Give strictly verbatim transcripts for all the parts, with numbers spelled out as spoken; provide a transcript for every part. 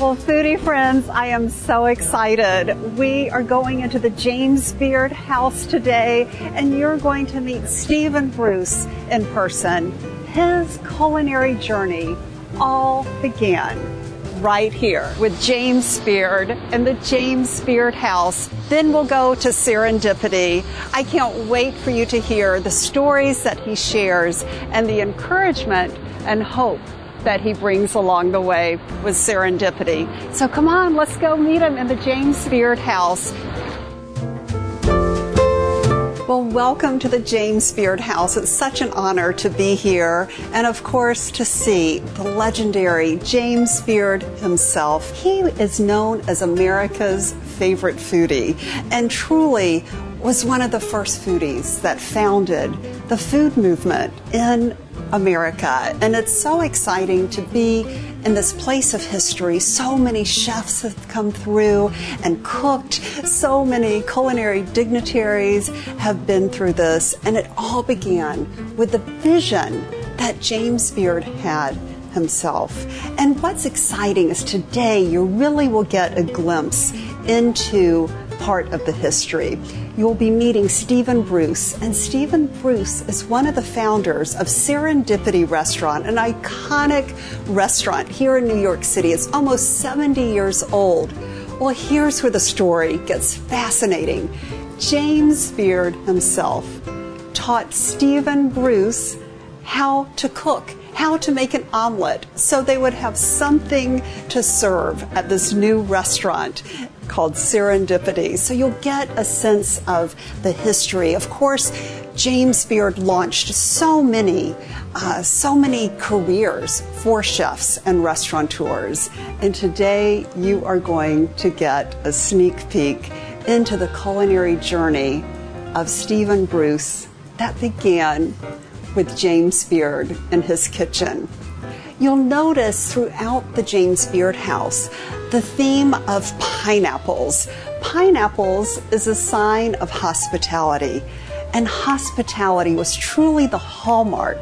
Well, foodie friends, I am so excited. We are going into the James Beard House today, and you're going to meet Stephen Bruce in person. His culinary journey all began right here with James Beard and the James Beard House. Then we'll go to Serendipity. I can't wait for you to hear the stories that he shares and the encouragement and hope that he brings along the way with Serendipity. So come on, let's go meet him in the James Beard House. Well, welcome to the James Beard House. It's such an honor to be here and, of course, to see the legendary James Beard himself. He is known as America's favorite foodie and truly was one of the first foodies that founded the food movement in America. And it's so exciting to be in this place of history. So many chefs have come through and cooked. So many culinary dignitaries have been through this. And it all began with the vision that James Beard had himself. And what's exciting is today you really will get a glimpse into part of the history. You'll be meeting Stephen Bruce, and Stephen Bruce is one of the founders of Serendipity Restaurant, an iconic restaurant here in New York City. It's almost seventy years old. Well, here's where the story gets fascinating. James Beard himself taught Stephen Bruce how to cook, how to make an omelet, so they would have something to serve at this new restaurant called Serendipity. So you'll get a sense of the history. Of course, James Beard launched so many, uh, so many careers for chefs and restaurateurs. And today you are going to get a sneak peek into the culinary journey of Stephen Bruce that began with James Beard in his kitchen. You'll notice throughout the James Beard House the theme of pineapples. Pineapples is a sign of hospitality, and hospitality was truly the hallmark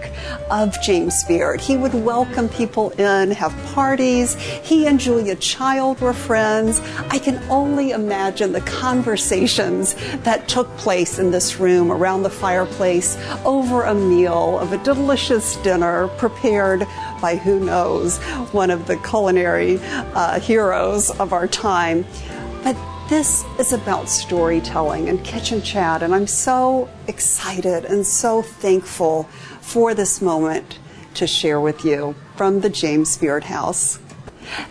of James Beard. He would welcome people in, have parties. He and Julia Child were friends. I can only imagine the conversations that took place in this room around the fireplace over a meal of a delicious dinner prepared by who knows, one of the culinary uh, heroes of our time. But this is about storytelling and Kitchen Chat, and I'm so excited and so thankful for this moment to share with you from the James Beard House.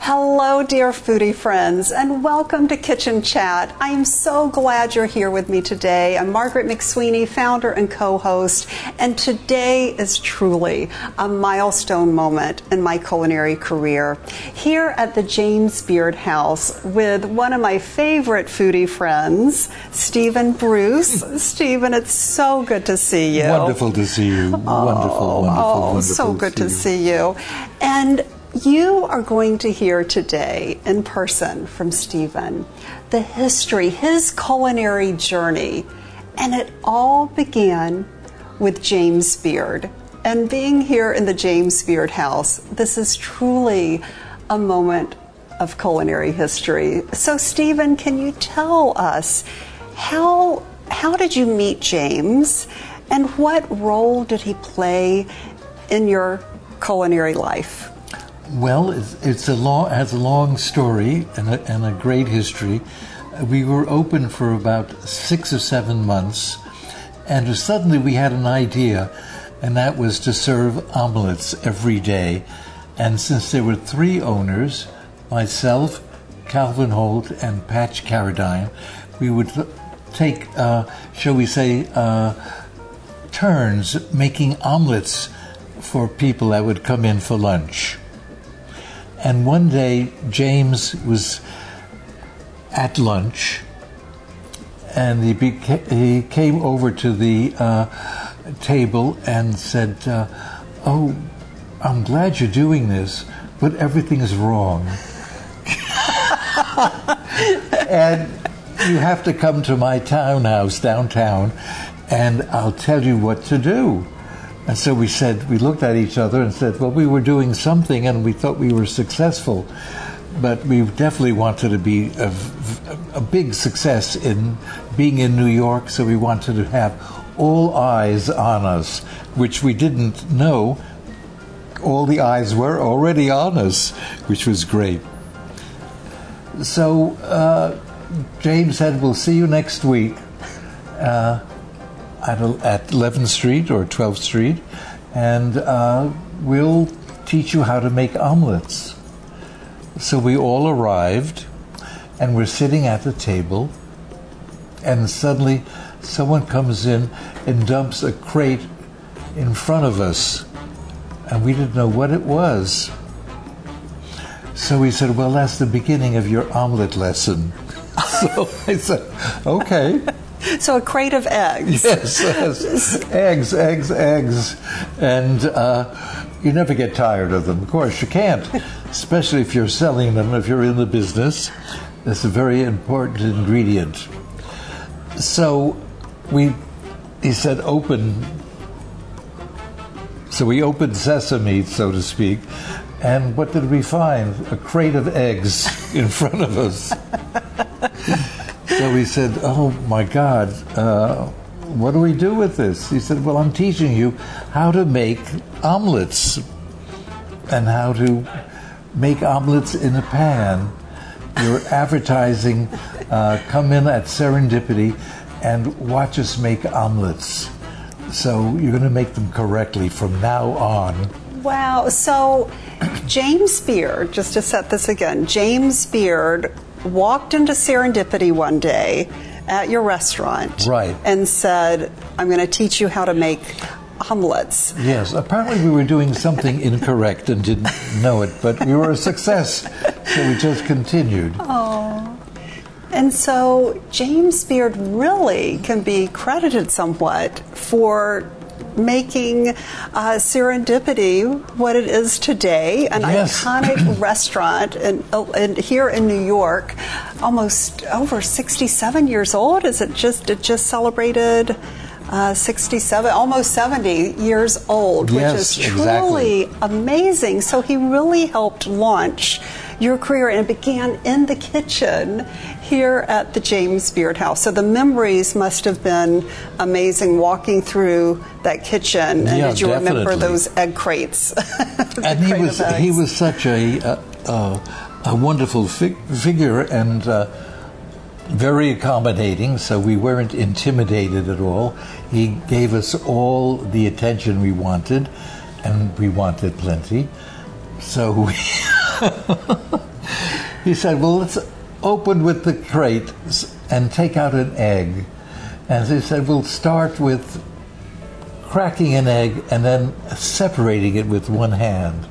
Hello, dear foodie friends, and welcome to Kitchen Chat. I'm so glad you're here with me today. I'm Margaret McSweeney, founder and co-host, and today is truly a milestone moment in my culinary career. Here at the James Beard House with one of my favorite foodie friends, Stephen Bruce. Stephen, it's so good to see you. Wonderful to see you. Wonderful, oh, wonderful, wonderful. Oh, so good to see you. And you are going to hear today in person from Stephen the history, his culinary journey, and it all began with James Beard. And being here in the James Beard House, this is truly a moment of culinary history. So Stephen, can you tell us how how did you meet James, and what role did he play in your culinary life? Well, it's, it's a long, has a long story and a, and a great history. We were open for about six or seven months, and suddenly we had an idea, and that was to serve omelets every day. And since there were three owners, myself, Calvin Holt, and Patch Caradine, we would take, uh, shall we say, uh, turns making omelets for people that would come in for lunch. And one day, James was at lunch, and he beca- he came over to the uh, table and said, uh, "Oh, I'm glad you're doing this, but everything's wrong." And you have to come to my townhouse downtown, and I'll tell you what to do. And so we said, we looked at each other and said, well, we were doing something and we thought we were successful, but we definitely wanted to be a, a big success in being in New York, so we wanted to have all eyes on us, which we didn't know. All the eyes were already on us, which was great. So uh, James said, we'll see you next week uh, at, at eleventh Street or twelfth Street, and uh, we'll teach you how to make omelets. So we all arrived, and we're sitting at the table, and suddenly someone comes in and dumps a crate in front of us, and we didn't know what it was. So we said, well, that's the beginning of your omelet lesson. So I said, okay. So a crate of eggs. Yes, yes. Eggs, eggs, eggs. And uh, you never get tired of them. Of course, you can't, especially if you're selling them, if you're in the business. That's a very important ingredient. So we, he said, open. So we opened sesame, so to speak. And what did we find? A crate of eggs in front of us. So we said, oh, my God, uh, what do we do with this? He said, well, I'm teaching you how to make omelets and how to make omelets in a pan. You're advertising, uh, come in at Serendipity and watch us make omelets. So you're going to make them correctly from now on. Wow. So James Beard, just to set this again, James Beard walked into Serendipity one day at your restaurant, right, and said, I'm going to teach you how to make omelets. Yes. Apparently we were doing something incorrect and didn't know it, but we were a success, so we just continued. Oh. And so James Beard really can be credited somewhat for making uh, Serendipity what it is today, an yes. iconic restaurant in, in, here in New York, almost over sixty-seven years old. Is it just it just celebrated uh, sixty-seven, almost seventy years old, yes, which is truly exactly. amazing. So he really helped launch your career, and it began in the kitchen here at the James Beard House. So the memories must have been amazing walking through that kitchen. And yeah, did you definitely remember those egg crates? And he crate was he was such a uh, uh, a wonderful fig- figure and uh, very accommodating, so we weren't intimidated at all. He gave us all the attention we wanted, and we wanted plenty. So we he said, well, let's open with the crate and take out an egg. And he said, we'll start with cracking an egg and then separating it with one hand.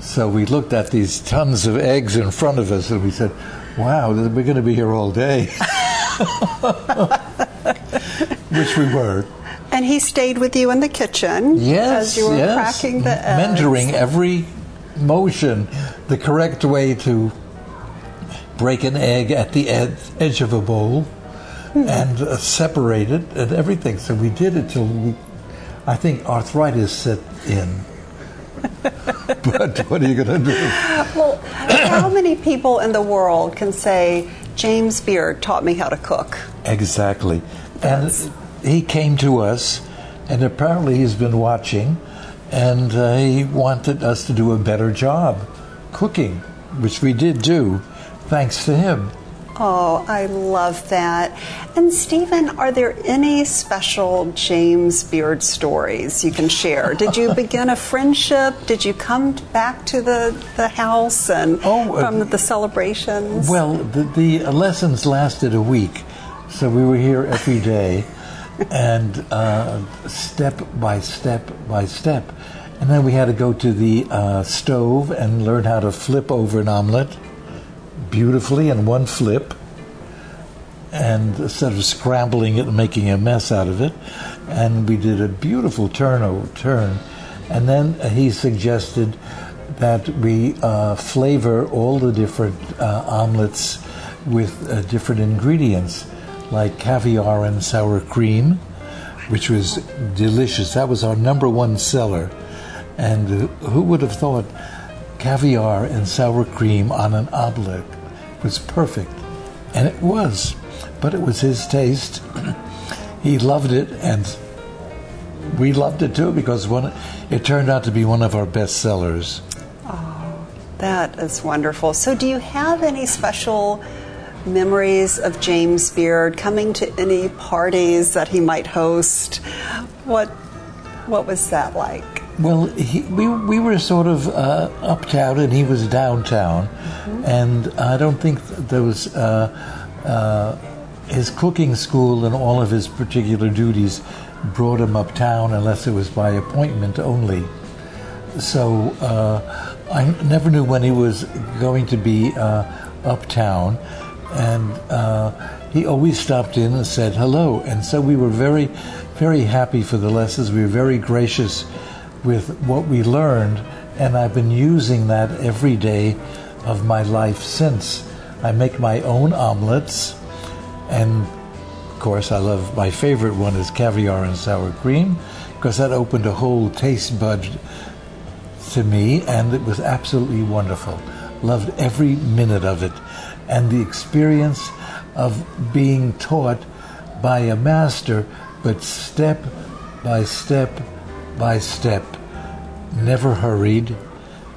So we looked at these tons of eggs in front of us and we said, wow, we're going to be here all day. Which we were. And he stayed with you in the kitchen. Yes, as you were yes. cracking the eggs. Mentoring every motion, the correct way to break an egg at the ed- edge of a bowl, mm-hmm. and uh, separate it and everything. So we did it till we, I think arthritis set in. But what are you going to do? Well, how many people in the world can say, James Beard taught me how to cook? Exactly. That's... And he came to us, and apparently he's been watching, and uh, he wanted us to do a better job cooking, which we did do. Thanks to him. Oh, I love that. And Stephen, are there any special James Beard stories you can share? Did you begin a friendship? Did you come back to the, the house and oh, from uh, the celebrations? Well, the, the lessons lasted a week, so we were here every day, and uh, step by step by step. And then we had to go to the uh, stove and learn how to flip over an omelet beautifully in one flip, and sort of scrambling it and making a mess out of it. And we did a beautiful turnover turn. And then he suggested that we uh, flavor all the different uh, omelets with uh, different ingredients, like caviar and sour cream, which was delicious. That was our number one seller. And who would have thought caviar and sour cream on an omelette was perfect? And it was, but it was his taste. He loved it, and we loved it too, because one, it turned out to be one of our best sellers. Oh, that is wonderful. So do you have any special memories of James Beard coming to any parties that he might host? What what was that like? Well, he, we we were sort of uh, uptown, and he was downtown, mm-hmm. and I don't think there was uh, uh, his cooking school and all of his particular duties brought him uptown unless it was by appointment only. So uh, I never knew when he was going to be uh, uptown. And uh, he always stopped in and said hello. And so we were very, very happy for the lessons. We were very gracious with what we learned. And I've been using that every day of my life since. I make my own omelets. And, of course, I love, my favorite one is caviar and sour cream, because that opened a whole taste bud to me. And it was absolutely wonderful. Loved every minute of it. And the experience of being taught by a master, but step by step by step, never hurried,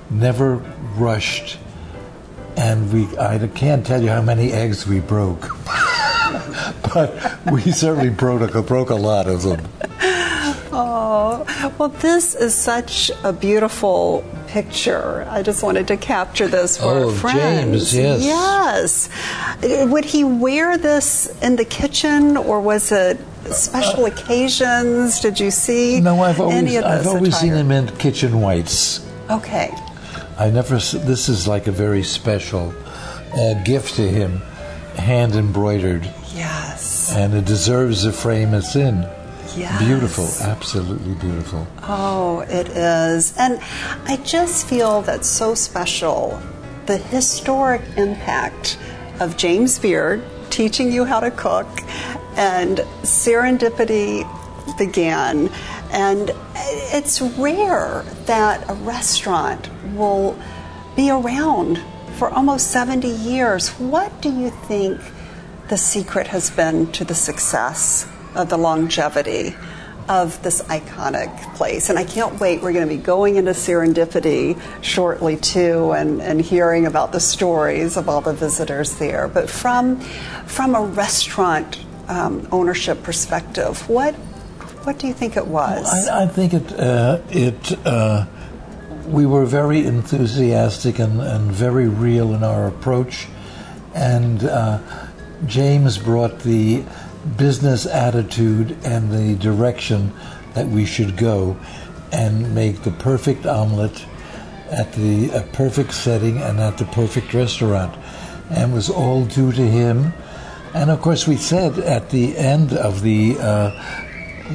never rushed. And we I can't tell you how many eggs we broke, but we certainly broke, broke a lot of them. Oh, well, this is such a beautiful picture. I just wanted to capture this for oh, our friends. James, yes. Yes. Would he wear this in the kitchen, or was it special uh, occasions? Did you see no, I've always, any of this I've always attire? Seen him in kitchen whites. Okay. I never. This is like a very special uh, gift to him, hand embroidered. Yes. And it deserves the frame it's in. Yes. Beautiful, absolutely beautiful. Oh, it is. And I just feel that's so special, the historic impact of James Beard teaching you how to cook, and serendipity began. And it's rare that a restaurant will be around for almost seventy years. What do you think the secret has been to the success of the longevity of this iconic place? And I can't wait. We're going to be going into Serendipity shortly, too, and, and hearing about the stories of all the visitors there. But from from a restaurant um, ownership perspective, what what do you think it was? Well, I, I think it uh, it uh, we were very enthusiastic and, and very real in our approach. And uh, James brought the business attitude and the direction that we should go and make the perfect omelet at the uh, perfect setting and at the perfect restaurant. And it was all due to him. And of course, we said at the end of the uh,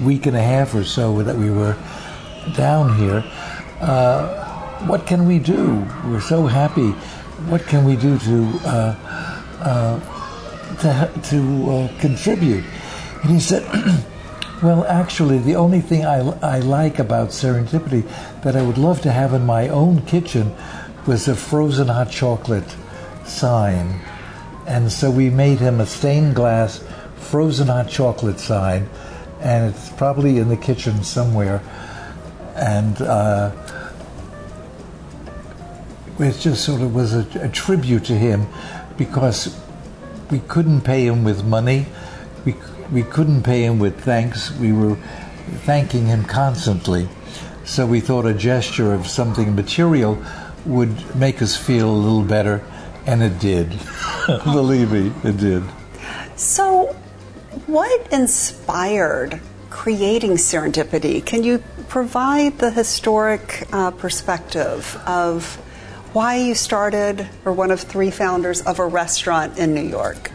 week and a half or so that we were down here, uh, what can we do? We're so happy. What can we do to uh, uh, to, to uh, contribute? And he said, well, actually, the only thing I, I like about Serendipity that I would love to have in my own kitchen was a Frrrozen Hot Chocolate sign. And so we made him a stained glass Frrrozen Hot Chocolate sign, and it's probably in the kitchen somewhere. And uh, it just sort of was a, a tribute to him, because we couldn't pay him with money. We we couldn't pay him with thanks. We were thanking him constantly. So we thought a gesture of something material would make us feel a little better, and it did. Believe me, it did. So what inspired creating Serendipity? Can you provide the historic uh, perspective of why you started, or one of three founders of a restaurant in New York?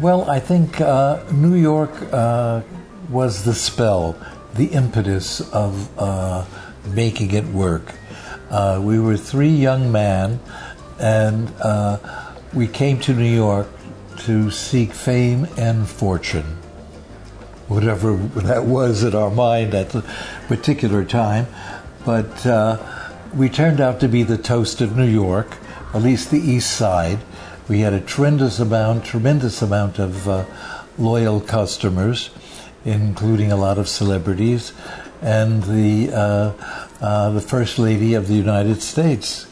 Well, I think uh, New York uh, was the spell, the impetus of uh, making it work. Uh, we were three young men, and uh, we came to New York to seek fame and fortune, whatever that was in our mind at the particular time. But uh, we turned out to be the toast of New York, at least the East Side. We had a tremendous amount, tremendous amount of uh, loyal customers, including a lot of celebrities, and the uh, uh, the First Lady of the United States.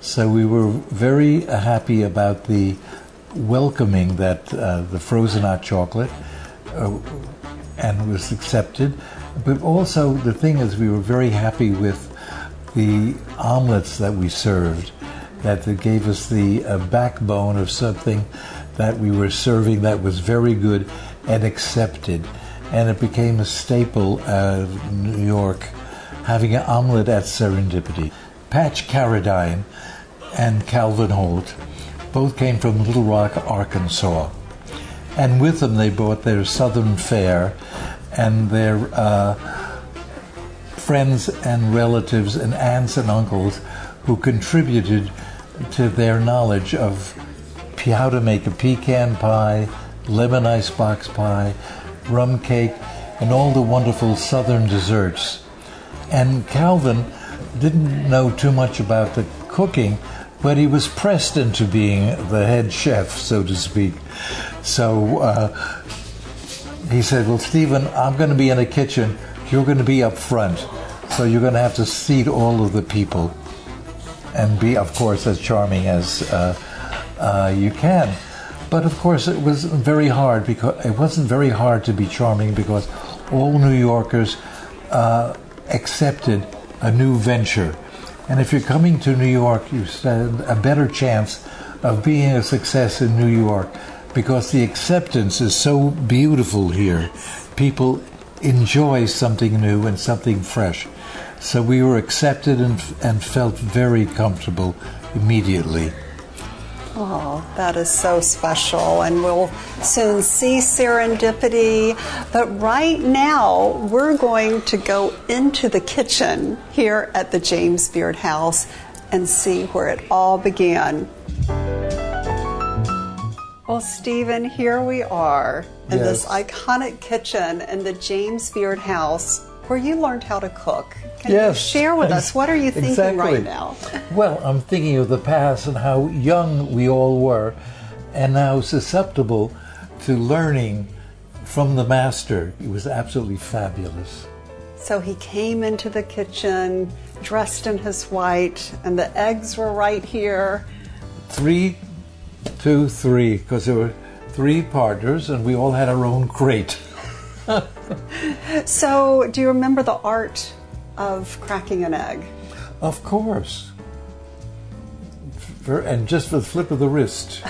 So we were very happy about the welcoming that uh, the Frrrozen Hot Chocolate uh, and was accepted. But also the thing is, we were very happy with the omelets that we served, that it gave us the uh, backbone of something that we were serving that was very good and accepted. And it became a staple of New York, having an omelet at Serendipity. Patch Caradine and Calvin Holt both came from Little Rock, Arkansas. And with them they brought their Southern fare and their uh, friends and relatives and aunts and uncles who contributed to their knowledge of how to make a pecan pie, lemon icebox pie, rum cake, and all the wonderful Southern desserts. And Calvin didn't know too much about the cooking, but he was pressed into being the head chef, so to speak. So uh, he said, well, Stephen, I'm going to be in the kitchen. You're going to be up front. So you're going to have to seat all of the people and be, of course, as charming as uh, uh, you can. But of course, it was very hard because it wasn't very hard to be charming because all New Yorkers uh, accepted a new venture. And if you're coming to New York, you stand a better chance of being a success in New York because the acceptance is so beautiful here. People enjoy something new and something fresh. So we were accepted and, and felt very comfortable immediately. Oh, that is so special, and we'll soon see Serendipity. But right now, we're going to go into the kitchen here at the James Beard House and see where it all began. Well, Stephen, here we are in yes. this iconic kitchen in the James Beard House where you learned how to cook. Can yes. you share with us, what are you thinking exactly. right now? Well, I'm thinking of the past and how young we all were and how susceptible to learning from the master. It was absolutely fabulous. So he came into the kitchen dressed in his white, and the eggs were right here. Three, two, three, because there were three partners and we all had our own crate. So, do you remember the art of cracking an egg? Of course. For, and just for the flip of the wrist.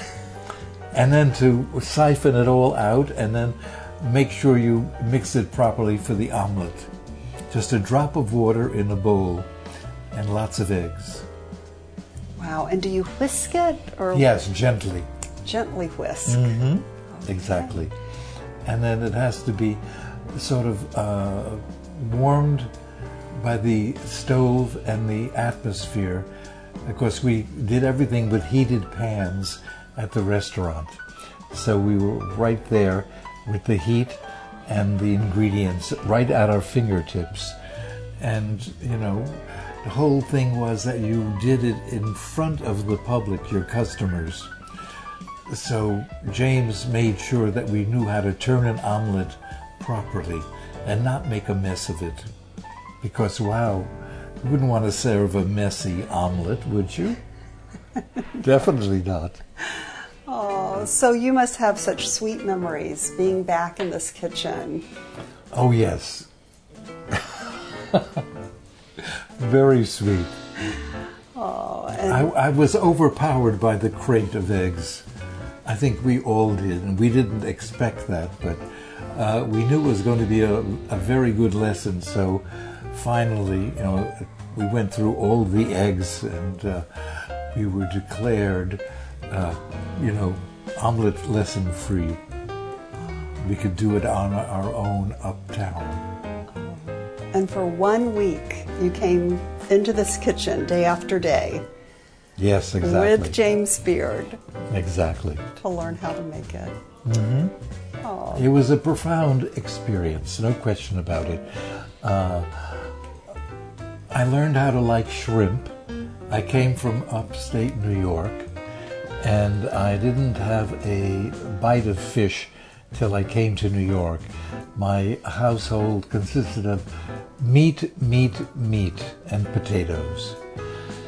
And then to siphon it all out and then make sure you mix it properly for the omelet. Just a drop of water in a bowl and lots of eggs. Wow. And do you whisk it? Or yes, gently. Gently whisk. Mm-hmm. Okay. Exactly. And then it has to be sort of uh, warmed by the stove and the atmosphere. Of course, we did everything with heated pans at the restaurant. So we were right there with the heat and the ingredients right at our fingertips. And, you know, the whole thing was that you did it in front of the public, your customers. So James made sure that we knew how to turn an omelet properly and not make a mess of it. Because, wow, you wouldn't want to serve a messy omelet, would you? Definitely not. Oh, so you must have such sweet memories being back in this kitchen. Oh, yes. Very sweet. Oh, and I, I was overpowered by the crate of eggs. I think we all did, and we didn't expect that, but uh, we knew it was going to be a, a very good lesson, so finally, you know, we went through all the eggs and uh, we were declared, uh, you know, omelet lesson free. We could do it on our own uptown. And for one week, you came into this kitchen day after day. Yes, exactly. With James Beard. Exactly. To learn how to make it. Mm-hmm. Oh. It was a profound experience, no question about it. Uh, I learned how to like shrimp. I came from upstate New York, and I didn't have a bite of fish till I came to New York. My household consisted of meat, meat, meat, and potatoes.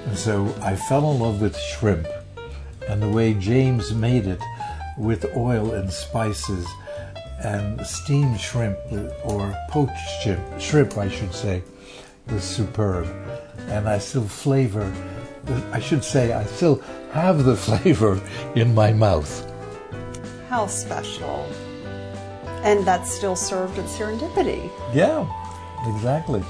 And so I fell in love with shrimp, and the way James made it with oil and spices and steamed shrimp, or poached shrimp, shrimp I should say, was superb. And I still flavor, I should say, I still have the flavor in my mouth. How special. And that's still served at Serendipity. Yeah, exactly.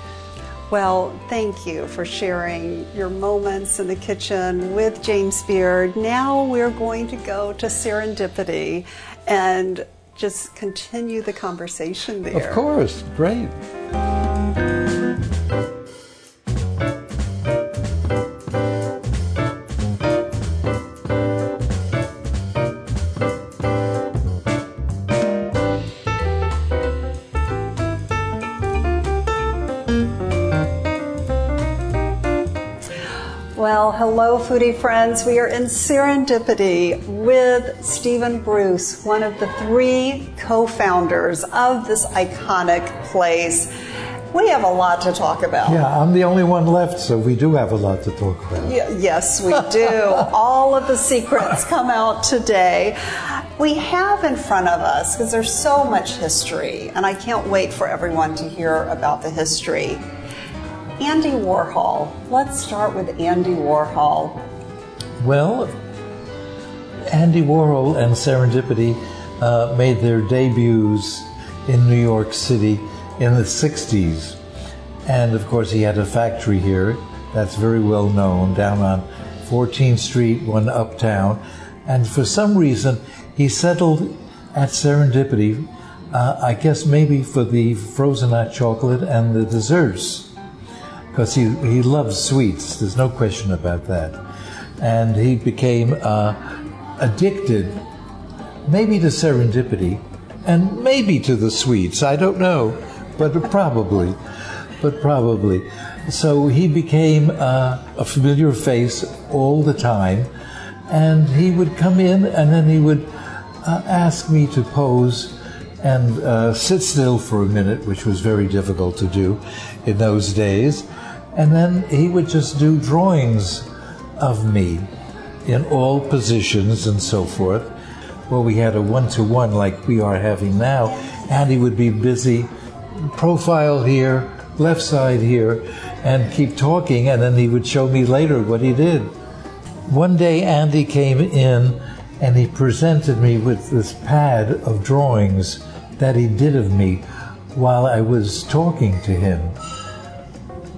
Well, thank you for sharing your moments in the kitchen with James Beard. Now we're going to go to Serendipity and just continue the conversation there. Of course, great. Hello, foodie friends. We are in Serendipity with Stephen Bruce, one of the three co-founders of this iconic place. We have a lot to talk about. Yeah, I'm the only one left, so we do have a lot to talk about. Y- yes, we do. All of the secrets come out today. We have in front of us, because there's so much history, and I can't wait for everyone to hear about the history. Andy Warhol. Let's start with Andy Warhol. Well, Andy Warhol and Serendipity uh, made their debuts in New York City in the sixties. And of course he had a factory here that's very well known down on fourteenth Street, one uptown. And for some reason he settled at Serendipity, uh, I guess maybe for the Frrrozen Hot Chocolate and the desserts. Because he, he loves sweets, there's no question about that. And he became uh, addicted, maybe to Serendipity, and maybe to the sweets, I don't know, but probably, but probably. So he became uh, a familiar face all the time, and he would come in and then he would uh, ask me to pose and uh, sit still for a minute, which was very difficult to do in those days. And then he would just do drawings of me in all positions and so forth. Well, we had a one-to-one like we are having now, and he would be busy, profile here, left side here, and keep talking, and then he would show me later what he did. One day, Andy came in, and he presented me with this pad of drawings that he did of me while I was talking to him.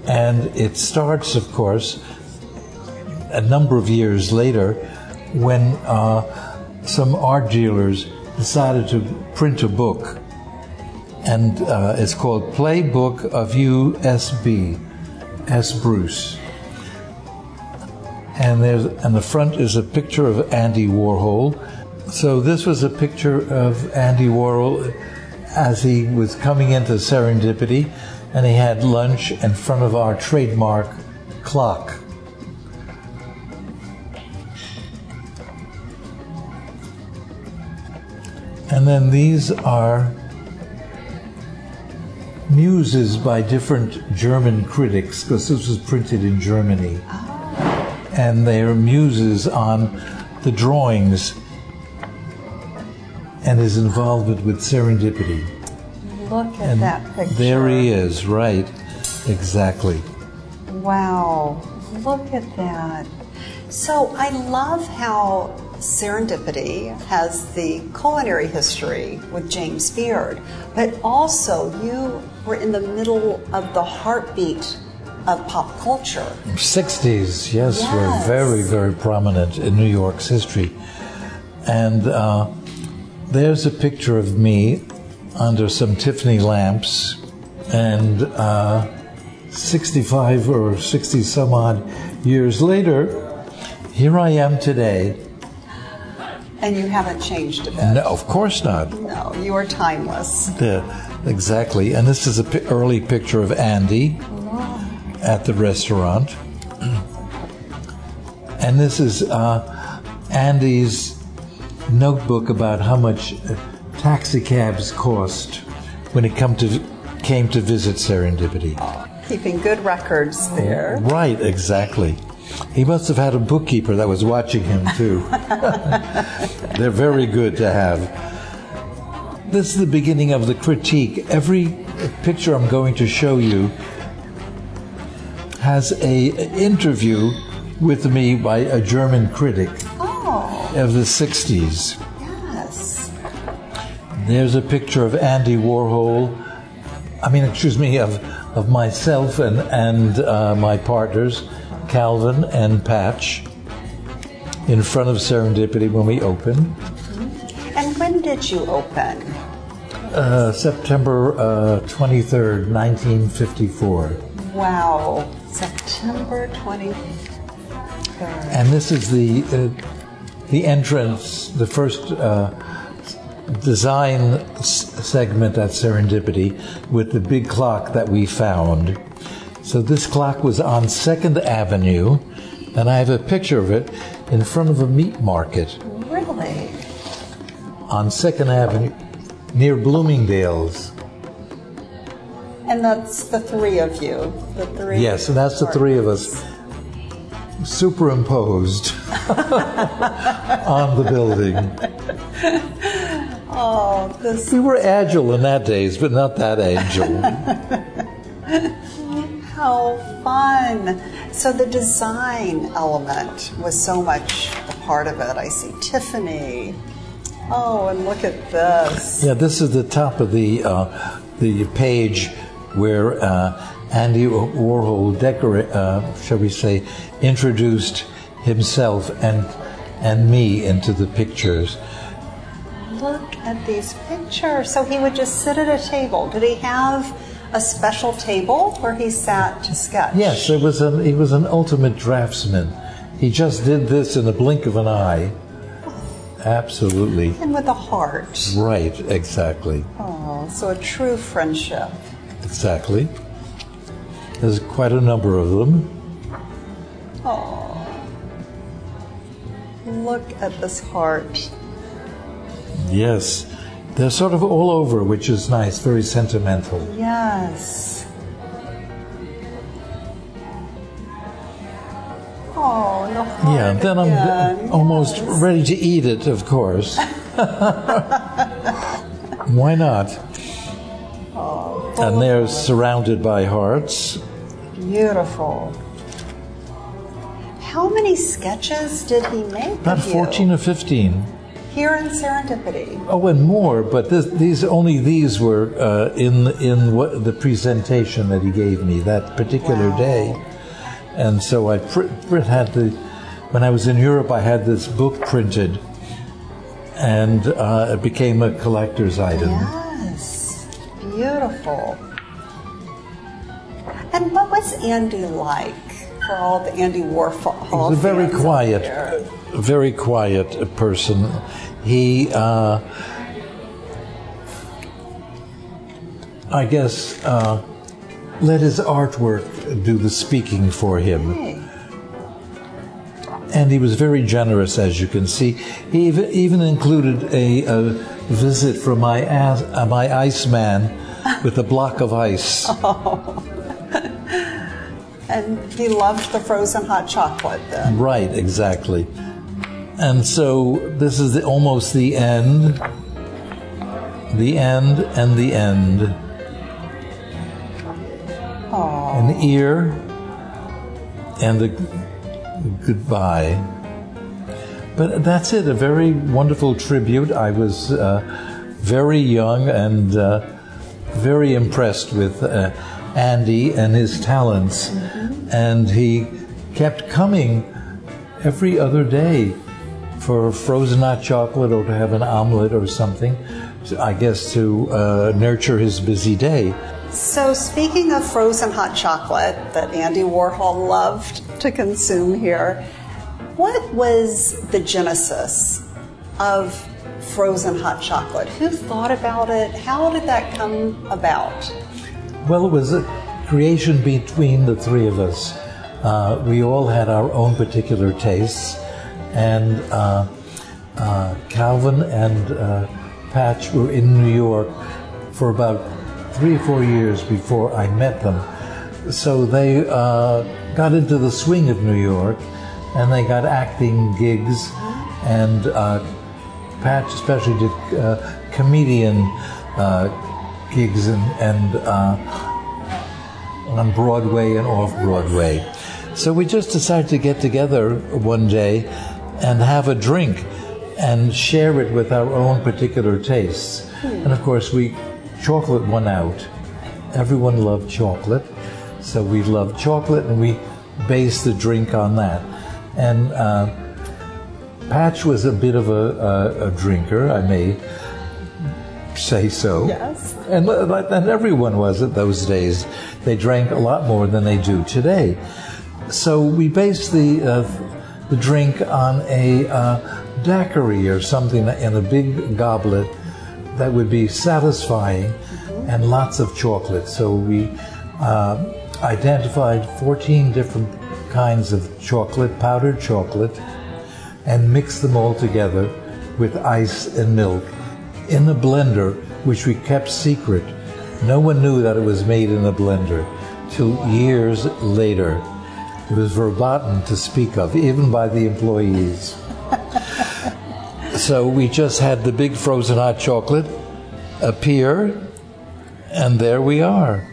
And it starts, of course, a number of years later when uh, some art dealers decided to print a book. And uh, it's called Playbook of U S B, S. Bruce. And, there's, and the front is a picture of Andy Warhol. So this was a picture of Andy Warhol as he was coming into Serendipity. And he had lunch in front of our trademark clock. And then these are muses by different German critics, because this was printed in Germany. And they are muses on the drawings and his involvement with Serendipity. Look at and that picture. There he is, right. Exactly. Wow. Look at that. So I love how Serendipity has the culinary history with James Beard, but also you were in the middle of the heartbeat of pop culture. sixties, yes, yes. Were very, very prominent in New York's history. And uh, there's a picture of me under some Tiffany lamps, and uh, sixty-five or sixty some odd years later, here I am today. And you haven't changed a bit. No, of course not. No, you are timeless. Yeah, exactly. And this is an p- early picture of Andy at the restaurant. And this is uh, Andy's notebook about how much taxi cabs cost when it come to, came to visit Serendipity. Keeping good records there. Right, exactly. He must have had a bookkeeper that was watching him, too. They're very good to have. This is the beginning of the critique. Every picture I'm going to show you has a, an interview with me by a German critic oh. of the sixties. Yes. There's a picture of Andy Warhol. I mean, excuse me, of, of myself and, and uh, my partners, Calvin and Patch, in front of Serendipity when we opened. And when did you open? Uh, September uh, twenty-third, nineteen fifty-four. Wow, September twenty-third. And this is the uh, the entrance, the first uh, design s- segment at Serendipity with the big clock that we found. So this clock was on second Avenue, and I have a picture of it in front of a meat market. Really? On second Avenue, near Bloomingdale's. And that's the three of you? The three. Yes, and that's the three of us superimposed on the building. Oh, this... We were agile in that days, but not that agile. How fun. So the design element was so much a part of it. I see Tiffany. Oh, and look at this. Yeah, this is the top of the uh, the page where uh, Andy Warhol, decora- uh, shall we say, introduced himself and and me into the pictures. Look at these pictures. So he would just sit at a table. Did he have a special table where he sat to sketch? Yes, it was an, he was an ultimate draftsman. He just did this in the blink of an eye. Absolutely. And with a heart. Right, exactly. Oh, so a true friendship. Exactly. There's quite a number of them. Oh, look at this heart. Yes. They're sort of all over, which is nice, very sentimental. Yes. Oh, and the heart. Yeah, then again. I'm yes. almost ready to eat it, of course. Why not? Oh, and they're surrounded by hearts. Beautiful. How many sketches did he make? About fourteen you? or fifteen. Here in Serendipity. Oh, and more, but this, these only these were uh, in in what, the presentation that he gave me that particular wow. day, and so I pr- pr- had the when I was in Europe I had this book printed, and uh, it became a collector's item. Yes, beautiful. And what was Andy like? For all the Andy Warhol. He was a very quiet, very quiet person. He, uh, I guess, uh, let his artwork do the speaking for him. Okay. And he was very generous, as you can see. He even included a, a visit from my uh, my Iceman with a block of ice. Oh. And he loved the frozen hot chocolate then. Right, exactly. And so this is the, almost the end, the end, and the end. Aww. An ear and a goodbye. But that's it, a very wonderful tribute. I was uh, very young and uh, very impressed with uh, Andy and his talents. Mm-hmm. And he kept coming every other day for frozen hot chocolate or to have an omelet or something, I guess, to uh, nurture his busy day. So speaking of frozen hot chocolate that Andy Warhol loved to consume here, what was the genesis of frozen hot chocolate? Who thought about it? How did that come about? Well, it was a creation between the three of us. Uh, we all had our own particular tastes, and uh, uh, Calvin and uh, Patch were in New York for about three or four years before I met them. So they uh, got into the swing of New York, and they got acting gigs, and uh, Patch especially did uh, comedian uh, gigs and, and uh, on Broadway and off-Broadway. So we just decided to get together one day and have a drink and share it with our own particular tastes. Hmm. And of course, we chocolate won out. Everyone loved chocolate, so we loved chocolate, and we based the drink on that. And uh, Patch was a bit of a, a, a drinker, I may say so. Yes. And, and everyone was at those days. They drank a lot more than they do today. So we based the uh, the drink on a uh, daiquiri or something in a big goblet that would be satisfying, mm-hmm. and lots of chocolate. So we uh, identified fourteen different kinds of chocolate, powdered chocolate, and mixed them all together with ice and milk in a blender, which we kept secret. No one knew that it was made in a blender till years later. It was verboten to speak of, even by the employees. So we just had the big frozen hot chocolate appear, and there we are.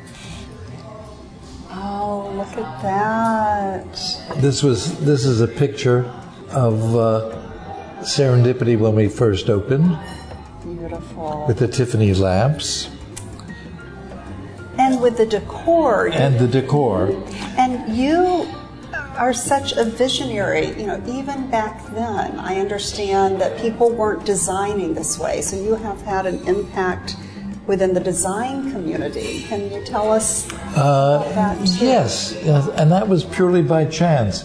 Oh, look at that. This was this is a picture of uh, Serendipity when we first opened. Beautiful. With the Tiffany lamps. And with the decor. And the decor. And you are such a visionary. You know, even back then, I understand that people weren't designing this way. So you have had an impact within the design community. Can you tell us uh, about that too? Yes, and that was purely by chance.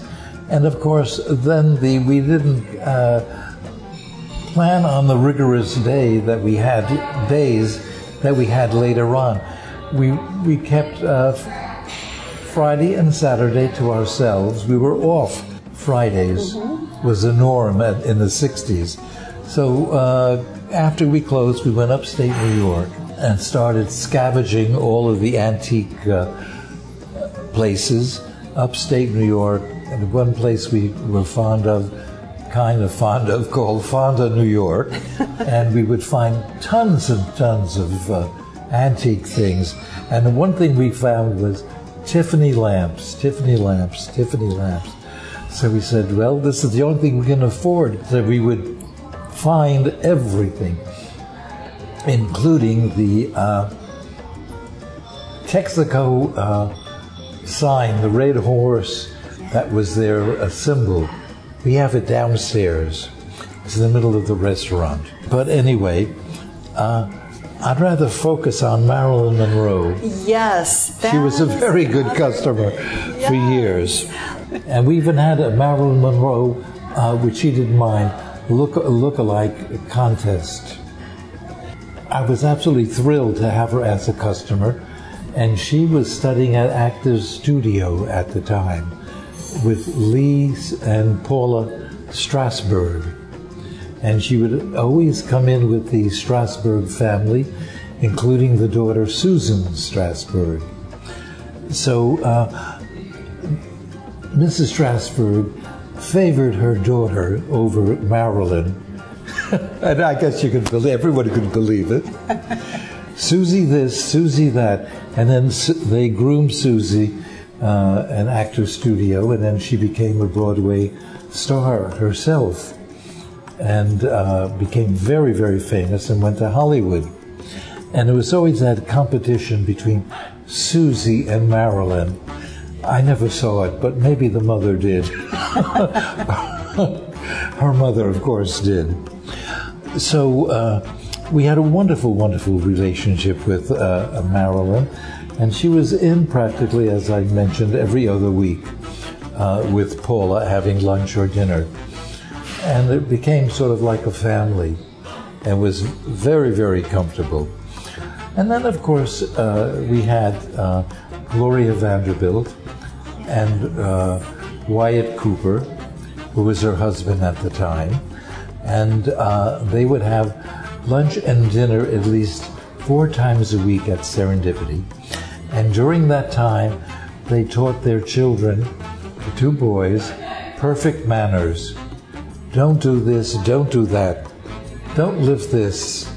And of course, then the we didn't uh, plan on the rigorous day that we had days that we had later on. We we kept uh, Friday and Saturday to ourselves. We were off Fridays, mm-hmm. was the norm at, in the sixties. So uh, after we closed, we went upstate New York and started scavenging all of the antique uh, places upstate New York. And one place we were fond of, kind of fond of, called Fonda, New York. And we would find tons and tons of uh, antique things. And the one thing we found was Tiffany lamps, Tiffany lamps, Tiffany lamps. So we said, well, this is the only thing we can afford. So we would find everything, including the uh, Texaco uh, sign, the red horse. That was their uh, symbol. We have it downstairs. It's in the middle of the restaurant. But anyway, uh, I'd rather focus on Marilyn Monroe. Yes. She was a very good customer yes. for years. And we even had a Marilyn Monroe, uh, which she didn't mind, look, look-alike contest. I was absolutely thrilled to have her as a customer. And she was studying at Actors Studio at the time with Lee and Paula Strasberg. And she would always come in with the Strasberg family, including the daughter Susan Strasberg. So uh, Missus Strasberg favored her daughter over Marilyn. And I guess you could believe, everybody could believe it. Susie this, Susie that. And then su- they groomed Susie, uh, an Actor's Studio, and then she became a Broadway star herself. And uh, became very, very famous and went to Hollywood. And there was always that competition between Susie and Marilyn. I never saw it, but maybe the mother did. Her mother, of course, did. So uh, we had a wonderful, wonderful relationship with uh, Marilyn, and she was in practically, as I mentioned, every other week uh, with Paula, having lunch or dinner. And it became sort of like a family and was very, very comfortable. And then, of course, uh, we had uh, Gloria Vanderbilt and uh, Wyatt Cooper, who was her husband at the time. And uh, they would have lunch and dinner at least four times a week at Serendipity. And during that time, they taught their children, the two boys, perfect manners. Don't do this, don't do that. Don't lift this.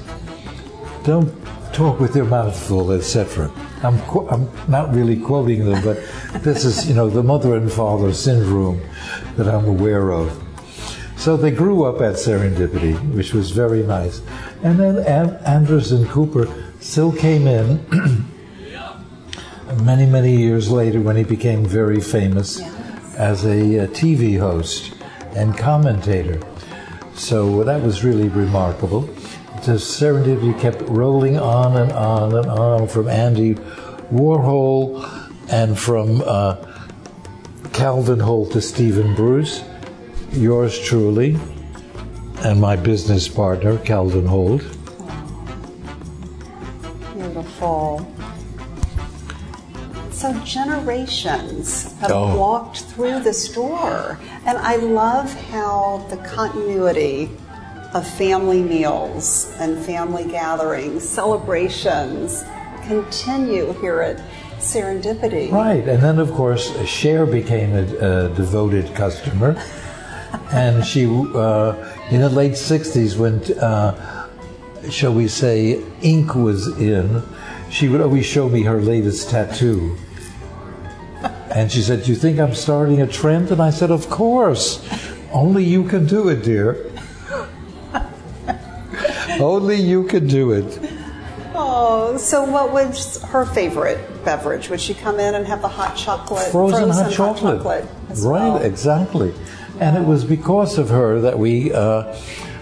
Don't talk with your mouth full, et cetera. I'm qu- I'm not really quoting them, but this is, you know, the mother and father syndrome that I'm aware of. So they grew up at Serendipity, which was very nice. And then An- Anderson Cooper still came in many, many years later when he became very famous as a, a T V host and commentator. So that was really remarkable. The Serendipity kept rolling on and on and on, from Andy Warhol and from uh, Calvin Holt to Stephen Bruce, yours truly, and my business partner, Calvin Holt. Beautiful. So generations have oh. walked through this door. And I love how the continuity of family meals and family gatherings, celebrations, continue here at Serendipity. Right. And then, of course, Cher became a, a devoted customer. And she, uh, in the late sixties, when, uh, shall we say, ink was in, she would always show me her latest tattoo. And she said, "Do you think I'm starting a trend?" And I said, "Of course. Only you can do it, dear. Only you can do it." Oh, so what was her favorite beverage? Would she come in and have the hot chocolate? Frozen, frozen hot, hot chocolate. chocolate as right, well. Exactly. And it was because of her that we uh,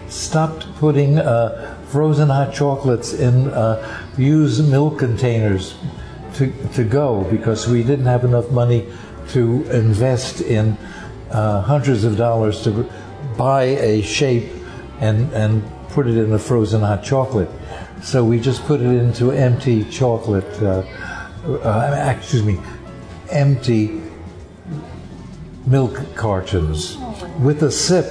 stopped putting uh, frozen hot chocolates in uh, used milk containers to to go, because we didn't have enough money to invest in uh, hundreds of dollars to buy a shape and and put it in a frozen hot chocolate. So we just put it into empty chocolate, uh, uh, excuse me, empty milk cartons with a sip.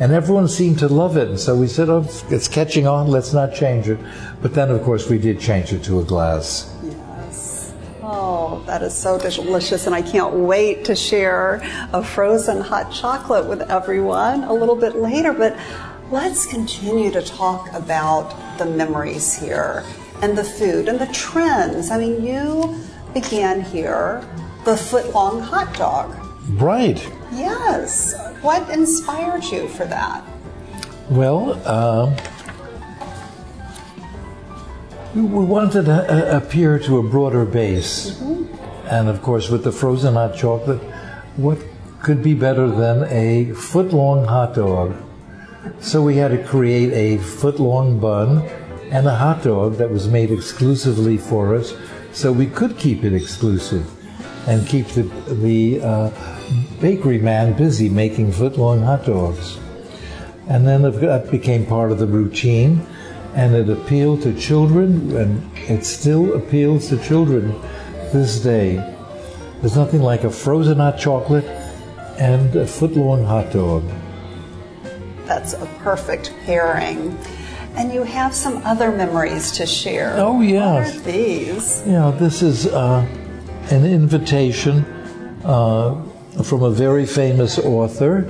And everyone seemed to love it. And so we said, "Oh, it's catching on, let's not change it." But then, of course, we did change it to a glass. Oh, that is so delicious, and I can't wait to share a frozen hot chocolate with everyone a little bit later. But let's continue to talk about the memories here and the food and the trends. I mean, you began here, the foot-long hot dog. Right. Yes. What inspired you for that? Well, uh... we wanted to appear to a broader base. Mm-hmm. And of course, with the frozen hot chocolate, what could be better than a foot-long hot dog? So we had to create a foot-long bun and a hot dog that was made exclusively for us, so we could keep it exclusive and keep the, the uh, bakery man busy making foot-long hot dogs. And then that became part of the routine. And it appealed to children, and it still appeals to children this day. There's nothing like a frozen hot chocolate and a foot-long hot dog. That's a perfect pairing. And you have some other memories to share. Oh, yes. What are these? Yeah, you know, this is uh, an invitation uh, from a very famous author.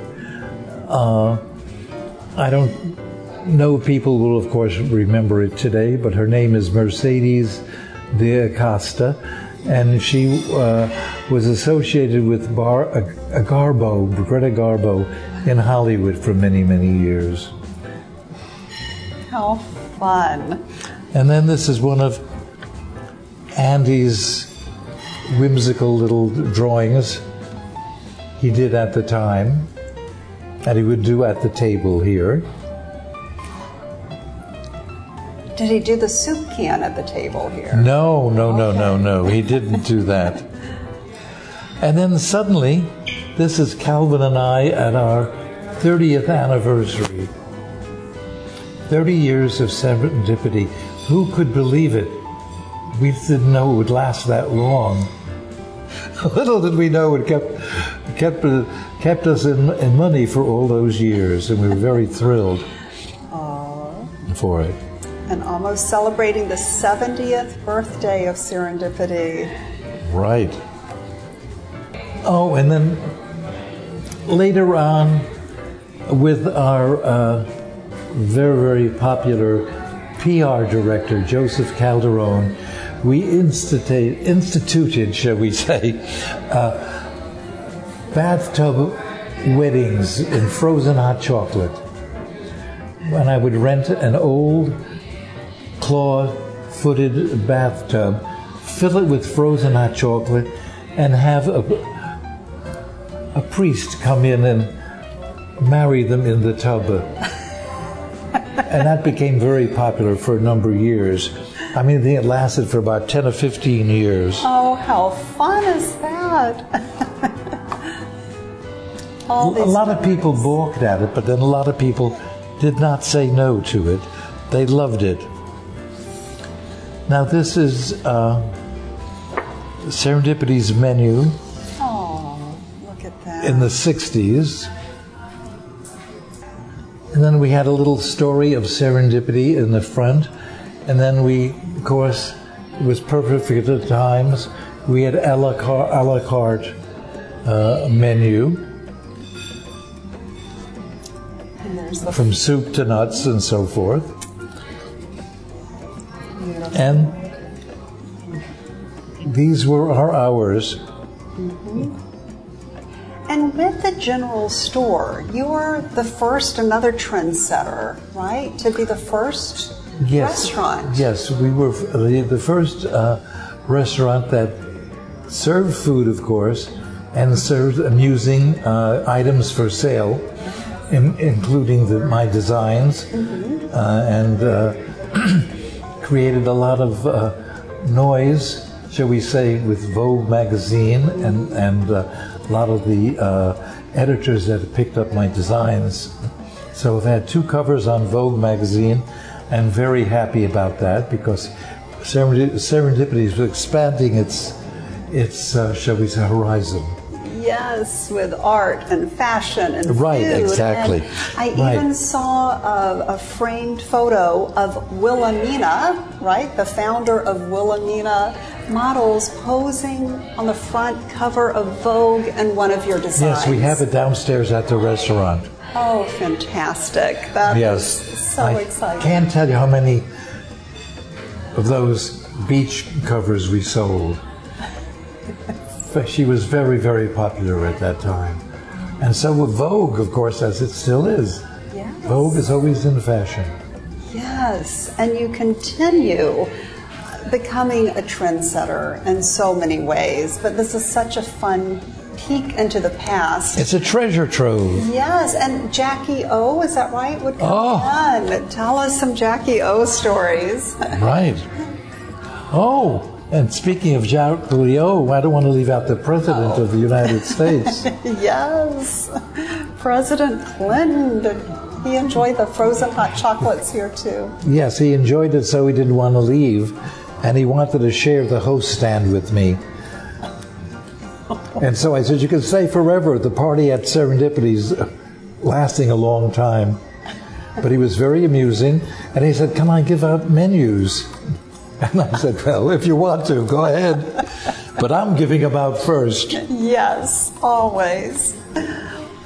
Uh, I don't... No people will, of course, remember it today, but her name is Mercedes de Acosta, and she uh, was associated with Bar- a- a Garbo, Greta Garbo, in Hollywood for many, many years. How fun. And then this is one of Andy's whimsical little drawings he did at the time. that he would do at the table here. Did he do the soup can at the table here? No, no, no, okay. no, no. He didn't do that. And then suddenly, this is Calvin and I at our thirtieth anniversary. thirty years of serendipity. Who could believe it? We didn't know it would last that long. Little did we know it kept kept, kept us in, in money for all those years, and we were very thrilled Aww. for it. And almost celebrating the seventieth birthday of Serendipity. Right. Oh, and then later on, with our uh, very, very popular P R director, Joseph Calderon, we instate, instituted, shall we say, uh, bathtub weddings in Frrrozen Hot Chocolate. And I would rent an old claw-footed bathtub, fill it with Frrrozen Hot Chocolate, and have a, a priest come in and marry them in the tub. And that became very popular for a number of years. I mean, it lasted for about ten or fifteen years. Oh, how fun is that? All these a lot things. Of people balked at it, but then a lot of people did not say no to it. They loved it. Now, this is uh, Serendipity's menu. Oh, look at that. In the sixties. And then we had a little story of serendipity in the front. And then we, of course, it was perfect at the times. We had a la carte, a la carte uh, menu. And there's the from soup to nuts and so forth. Beautiful. And these were our hours. Mm-hmm. And with the general store, you were the first, another trendsetter, right? To be the first yes. restaurant. Yes, we were the, the first uh, restaurant that served food, of course, and served amusing uh, items for sale, in, including the, my designs, mm-hmm. uh, and uh, created a lot of uh, noise, shall we say, with Vogue magazine and, and uh, a lot of the uh, editors that picked up my designs. So they had two covers on Vogue magazine. I'm very happy about that because Serendipity is expanding its, its uh, shall we say, horizon. Yes, with art and fashion and right, food. Exactly. And I right. even saw a, a framed photo of Wilhelmina, right, the founder of Wilhelmina Models, posing on the front cover of Vogue and one of your designs. Yes, we have it downstairs at the restaurant. Oh, fantastic. That yes. is so I exciting. I can't tell you how many of those beach covers we sold. She was very, very popular at that time. And so with Vogue, of course, as it still is. Yes. Vogue is always in fashion. Yes, and you continue becoming a trendsetter in so many ways. But this is such a fun peek into the past. It's a treasure trove. Yes, and Jackie O, is that right? Would come oh. on. Tell us some Jackie O stories. Right. Oh. And speaking of Jackie O, I don't want to leave out the President oh. of the United States. Yes, President Clinton. He enjoyed the Frrrozen Hot Chocolates here too. Yes, he enjoyed it, so he didn't want to leave, and he wanted to share the host stand with me. And so I said, you can stay forever. The party at Serendipity's lasting a long time. But he was very amusing, and he said, can I give out menus? And I said, well, if you want to, go ahead. But I'm giving them out first. Yes, always.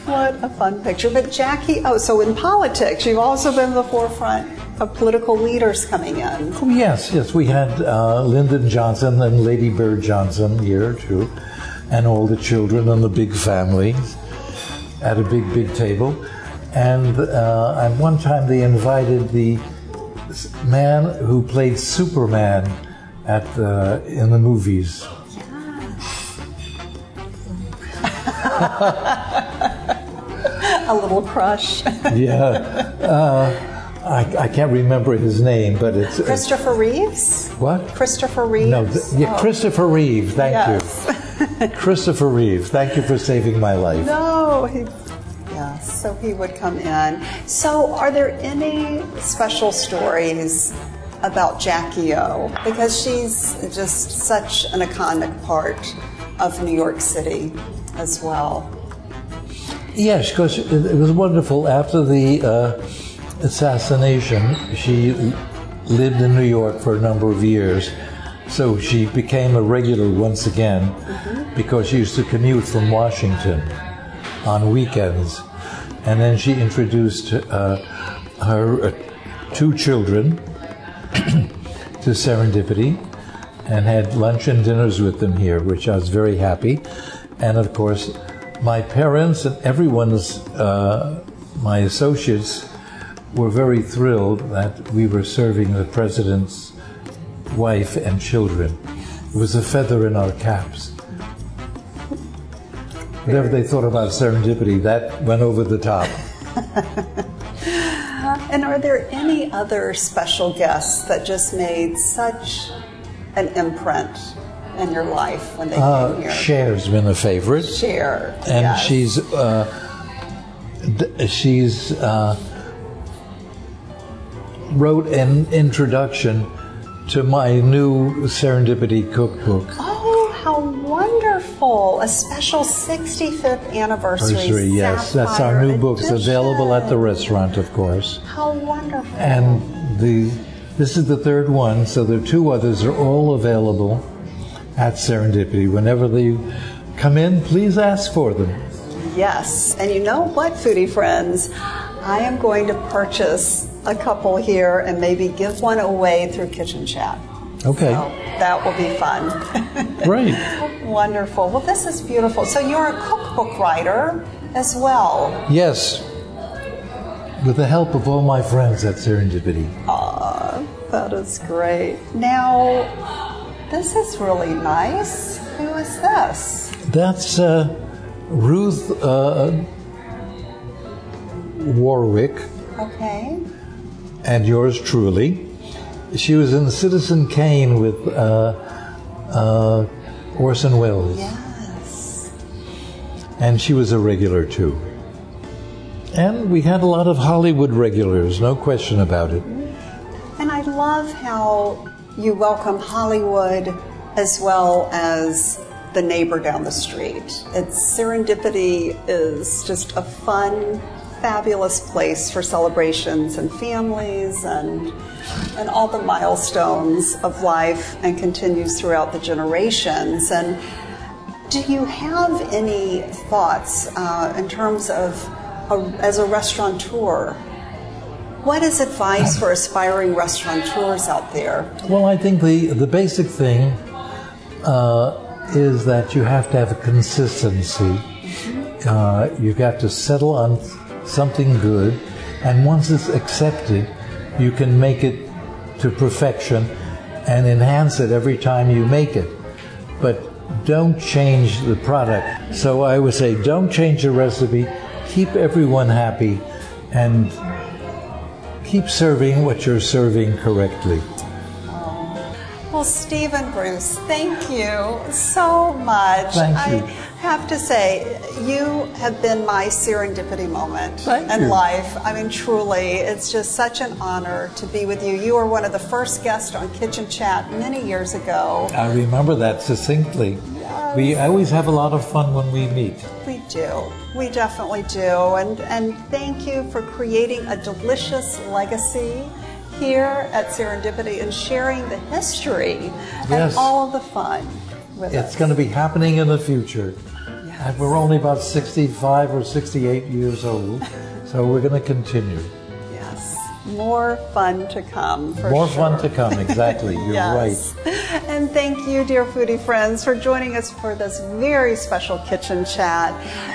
What a fun picture. But Jackie, oh, so in politics, you've also been the forefront of political leaders coming in. Oh, yes, yes. We had uh, Lyndon Johnson and Lady Bird Johnson here, too, and all the children and the big family at a big, big table. And uh, at one time they invited the man who played Superman at uh, in the movies. Yes. a little crush. yeah. Uh, I, I can't remember his name, but it's... Christopher it's, Reeves? What? Christopher Reeves. No, th- yeah, oh. Christopher Reeves, thank yes. you. Christopher Reeves, thank you for saving my life. No, he... Yeah, so he would come in. So are there any special stories about Jackie O? Because she's just such an iconic part of New York City as well. Yes, because it was wonderful. After the... Uh, assassination, she lived in New York for a number of years, so she became a regular once again mm-hmm. because she used to commute from Washington on weekends. And then she introduced uh, her uh, two children to Serendipity and had lunch and dinners with them here, which I was very happy. And of course, my parents and everyone's, uh, my associates, were very thrilled that we were serving the president's wife and children. It was a feather in our caps. Whatever they thought about Serendipity, that went over the top. And are there any other special guests that just made such an imprint in your life when they uh, came here? Cher's been a favorite. Cher, and yes. she's uh, she's. Uh, wrote an introduction to my new Serendipity cookbook. Oh, how wonderful. A special sixty-fifth anniversary. Anniversary, yes. That's our new book. It's available at the restaurant, of course. How wonderful. And the this is the third one, so the two others are all available at Serendipity. Whenever they come in, please ask for them. Yes. And you know what, foodie friends? I am going to purchase a couple here and maybe give one away through Kitchen Chat. Okay. So that will be fun. Great. Wonderful. Well, this is beautiful. So you're a cookbook writer as well. Yes. With the help of all my friends at Serendipity. Ah, that is great. Now, this is really nice. Who is this? That's uh, Ruth uh, Warwick. Okay. And yours truly. She was in Citizen Kane with uh, uh, Orson Welles. Yes. And she was a regular too. And we had a lot of Hollywood regulars, no question about it. And I love how you welcome Hollywood as well as the neighbor down the street. It's Serendipity is just a fun, fabulous place for celebrations and families and and all the milestones of life, and continues throughout the generations. And do you have any thoughts uh, in terms of a, as a restaurateur? What is advice for aspiring restaurateurs out there? Well, I think the the basic thing uh, is that you have to have a consistency. Uh, you've got to settle on something good, and once it's accepted, you can make it to perfection and enhance it every time you make it. But don't change the product. So I would say don't change the recipe, keep everyone happy, and keep serving what you're serving correctly. Well, Stephen Bruce, thank you so much. Thank you. I have to say, you have been my Serendipity moment thank in you. Life. I mean, truly, it's just such an honor to be with you. You were one of the first guests on Kitchen Chat many years ago. I remember that succinctly. Yes. We always have a lot of fun when we meet. We do. We definitely do. And, and thank you for creating a delicious legacy here at Serendipity and sharing the history yes. and all of the fun with it's us. It's going to be happening in the future. Yes. And we're only about sixty-five or sixty-eight years old, so we're going to continue. Yes, more fun to come for More sure. fun to come, exactly. You're yes. right. And thank you, dear foodie friends, for joining us for this very special Kitchen Chat.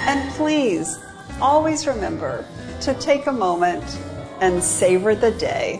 And please, always remember to take a moment and savor the day.